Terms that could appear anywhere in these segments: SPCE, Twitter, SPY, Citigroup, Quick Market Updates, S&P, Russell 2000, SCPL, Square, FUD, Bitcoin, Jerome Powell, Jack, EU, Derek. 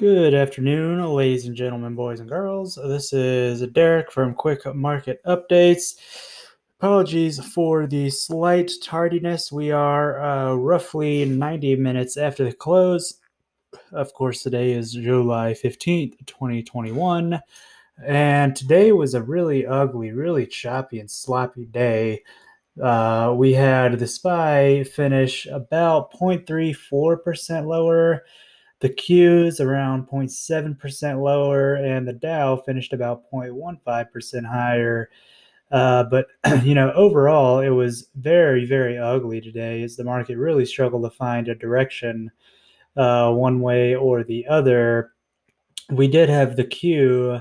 Good afternoon, ladies and gentlemen, boys and girls. This is Derek from Quick Market Updates. Apologies for the slight tardiness. We are roughly 90 minutes after the close. Of course, today is July 15th, 2021. And today was a really ugly, really choppy and sloppy day. We had the SPY finish about 0.34% lower. The Qs around 0.7% lower, and the Dow finished about 0.15% higher. But, overall, it was very, very ugly today as the market really struggled to find a direction one way or the other. We did have the Q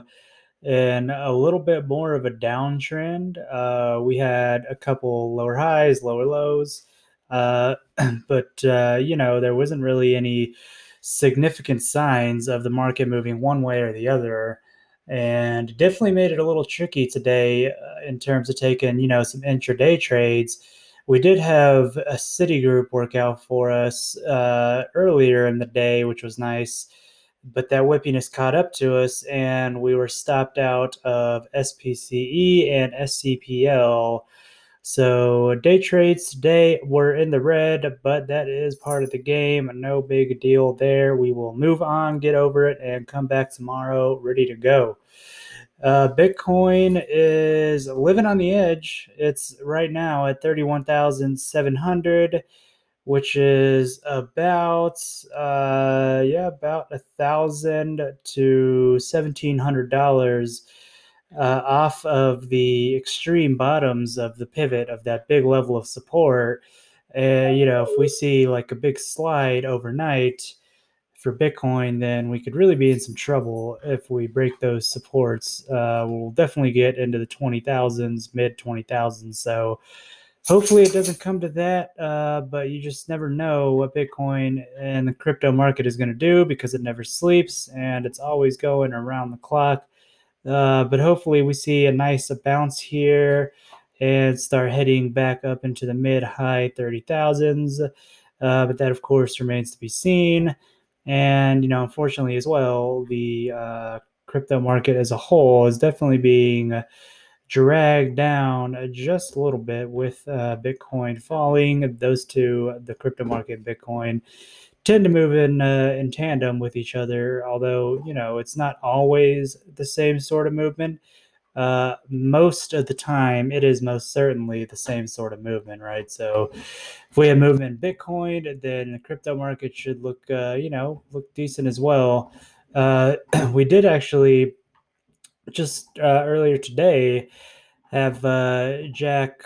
in a little bit more of a downtrend. We had a couple lower highs, lower lows, but there wasn't really any significant signs of the market moving one way or the other, and definitely made it a little tricky today in terms of taking, some intraday trades. We did have a Citigroup workout for us earlier in the day, which was nice, but that whippiness caught up to us and we were stopped out of SPCE and SCPL. So day trades today were in the red, but that is part of the game. No big deal there. We will move on, get over it, and come back tomorrow ready to go. Bitcoin is living on the edge. It's right now at 31,700, which is about $1,000 to $1,700. Off of the extreme bottoms of the pivot of that big level of support. If we see like a big slide overnight for Bitcoin, then we could really be in some trouble if we break those supports. We'll definitely get into the 20,000s, mid 20,000s. So hopefully it doesn't come to that, but you just never know what Bitcoin and the crypto market is going to do because it never sleeps and it's always going around the clock. But hopefully we see a nice bounce here and start heading back up into the mid-high 30,000s. But that, of course, remains to be seen. And, unfortunately as well, the crypto market as a whole is definitely being dragged down just a little bit with Bitcoin falling. Those two, the crypto market and Bitcoin, tend to move in tandem with each other, although, it's not always the same sort of movement. Most of the time, it is most certainly the same sort of movement, right? So if we have movement in Bitcoin, then the crypto market should look, look decent as well. We did actually just earlier today have Jack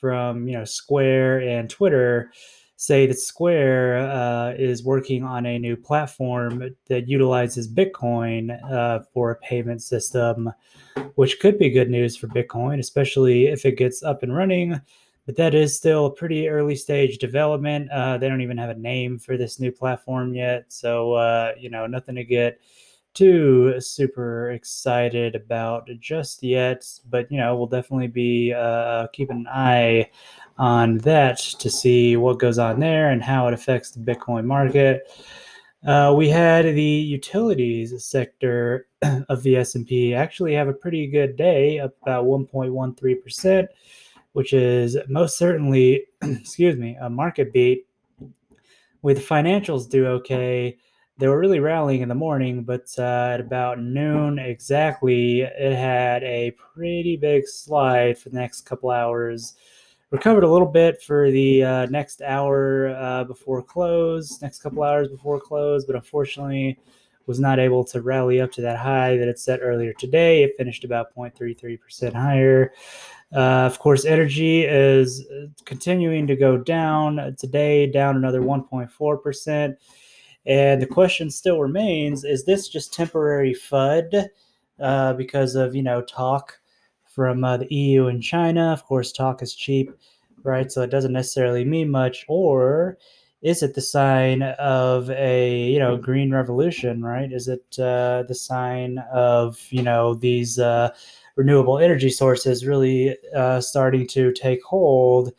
from, Square and Twitter say that Square is working on a new platform that utilizes Bitcoin for a payment system, which could be good news for Bitcoin, especially if it gets up and running. But that is still a pretty early stage development. They don't even have a name for this new platform yet. So, nothing to get too super excited about just yet, but we'll definitely be keeping an eye on that to see what goes on there and how it affects the Bitcoin market. We had the utilities sector of the S&P actually have a pretty good day, up about 1.13%, which is most certainly, a market beat. With financials do okay. They were really rallying in the morning, but at about noon exactly, it had a pretty big slide for the next couple hours. Recovered a little bit for the next hour before close, next couple hours before close, but unfortunately was not able to rally up to that high that it set earlier today. It finished about 0.33% higher. Of course, energy is continuing to go down today, down another 1.4%. And the question still remains, is this just temporary FUD because of, talk from the EU and China? Of course, talk is cheap, right? So it doesn't necessarily mean much. Or is it the sign of a, green revolution, right? Is it the sign of, these renewable energy sources really starting to take hold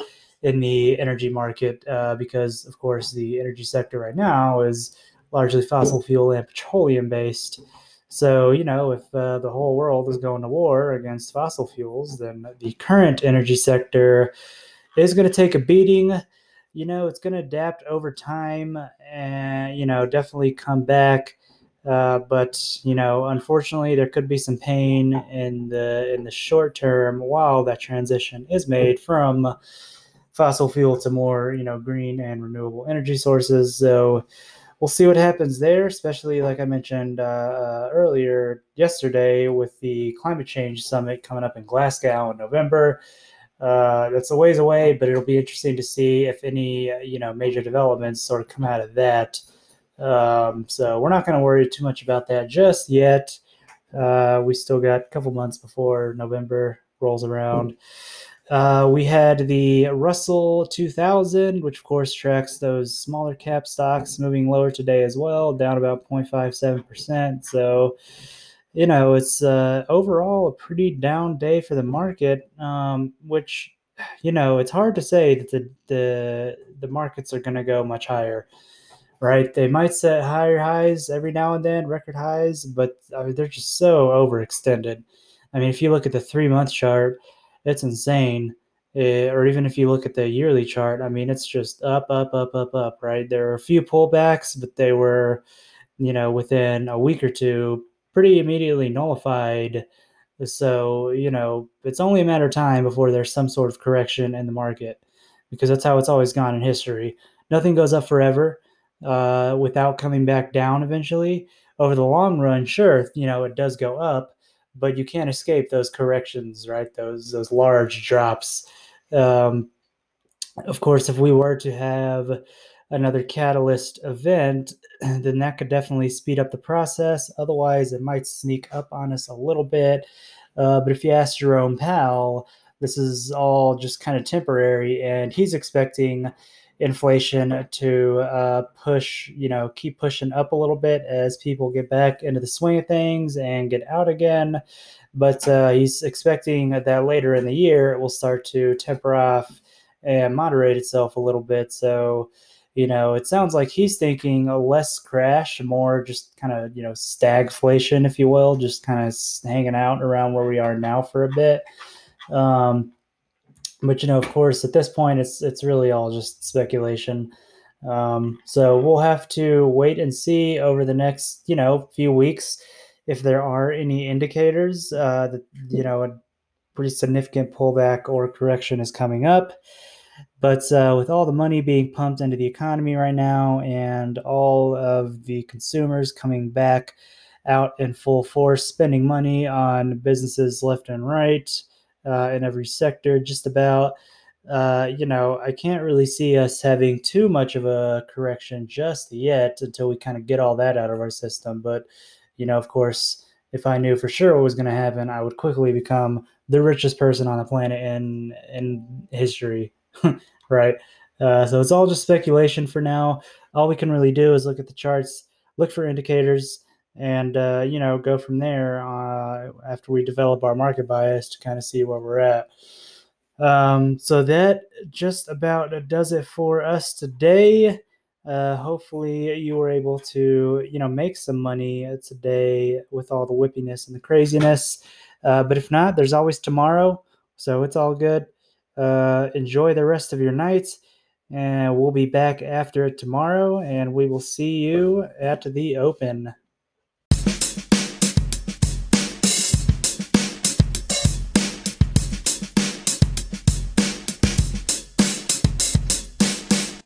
in the energy market, because of course the energy sector right now is largely fossil fuel and petroleum based. So, you know, if the whole world is going to war against fossil fuels, then the current energy sector is going to take a beating. You know, it's going to adapt over time and, you know, definitely come back. But, you know, unfortunately, there could be some pain in the short term while that transition is made from fossil fuel to more, you know, green and renewable energy sources. So we'll see what happens there, especially like I mentioned earlier yesterday with the climate change summit coming up in Glasgow in November. That's a ways away, but it'll be interesting to see if any, you know, major developments sort of come out of that. So we're not going to worry too much about that just yet. We still got a couple months before November rolls around. We had the Russell 2000, which of course tracks those smaller cap stocks, moving lower today as well, down about 0.57%. So, you know, it's overall a pretty down day for the market, which, you know, it's hard to say that the markets are going to go much higher. Right, they might set higher highs every now and then, record highs, but I mean, they're just so overextended. I mean, if you look at the 3-month chart, it's insane. Or even if you look at the yearly chart, I mean, it's just up, right? There were a few pullbacks, but they were, you know, within a week or two, pretty immediately nullified. So, you know, it's only a matter of time before there's some sort of correction in the market, because that's how it's always gone in history. Nothing goes up forever without coming back down eventually. Over the long run, sure, you know, it does go up, but you can't escape those corrections, right? Those large drops. Of course, if we were to have another catalyst event, then that could definitely speed up the process. Otherwise, it might sneak up on us a little bit. But if you ask Jerome Powell, this is all just kind of temporary, and he's expecting inflation to push, you know, keep pushing up a little bit as people get back into the swing of things and get out again. But he's expecting that later in the year, it will start to temper off and moderate itself a little bit. So, you know, it sounds like he's thinking a less crash, more just kind of, you know, stagflation, if you will, just kind of hanging out around where we are now for a bit. But, you know, of course, at this point, it's really all just speculation. So we'll have to wait and see over the next, you know, few weeks if there are any indicators that, you know, a pretty significant pullback or correction is coming up. But with all the money being pumped into the economy right now and all of the consumers coming back out in full force, spending money on businesses left and right, in every sector, just about, you know, I can't really see us having too much of a correction just yet until we kind of get all that out of our system. But, you know, of course, if I knew for sure what was going to happen, I would quickly become the richest person on the planet in history, right? So it's all just speculation for now. All we can really do is look at the charts, look for indicators, and, you know, go from there after we develop our market bias to kind of see where we're at. So that just about does it for us today. Hopefully you were able to, you know, make some money today with all the whippiness and the craziness. But if not, there's always tomorrow. So it's all good. Enjoy the rest of your nights. And we'll be back after it tomorrow. And we will see you at the open.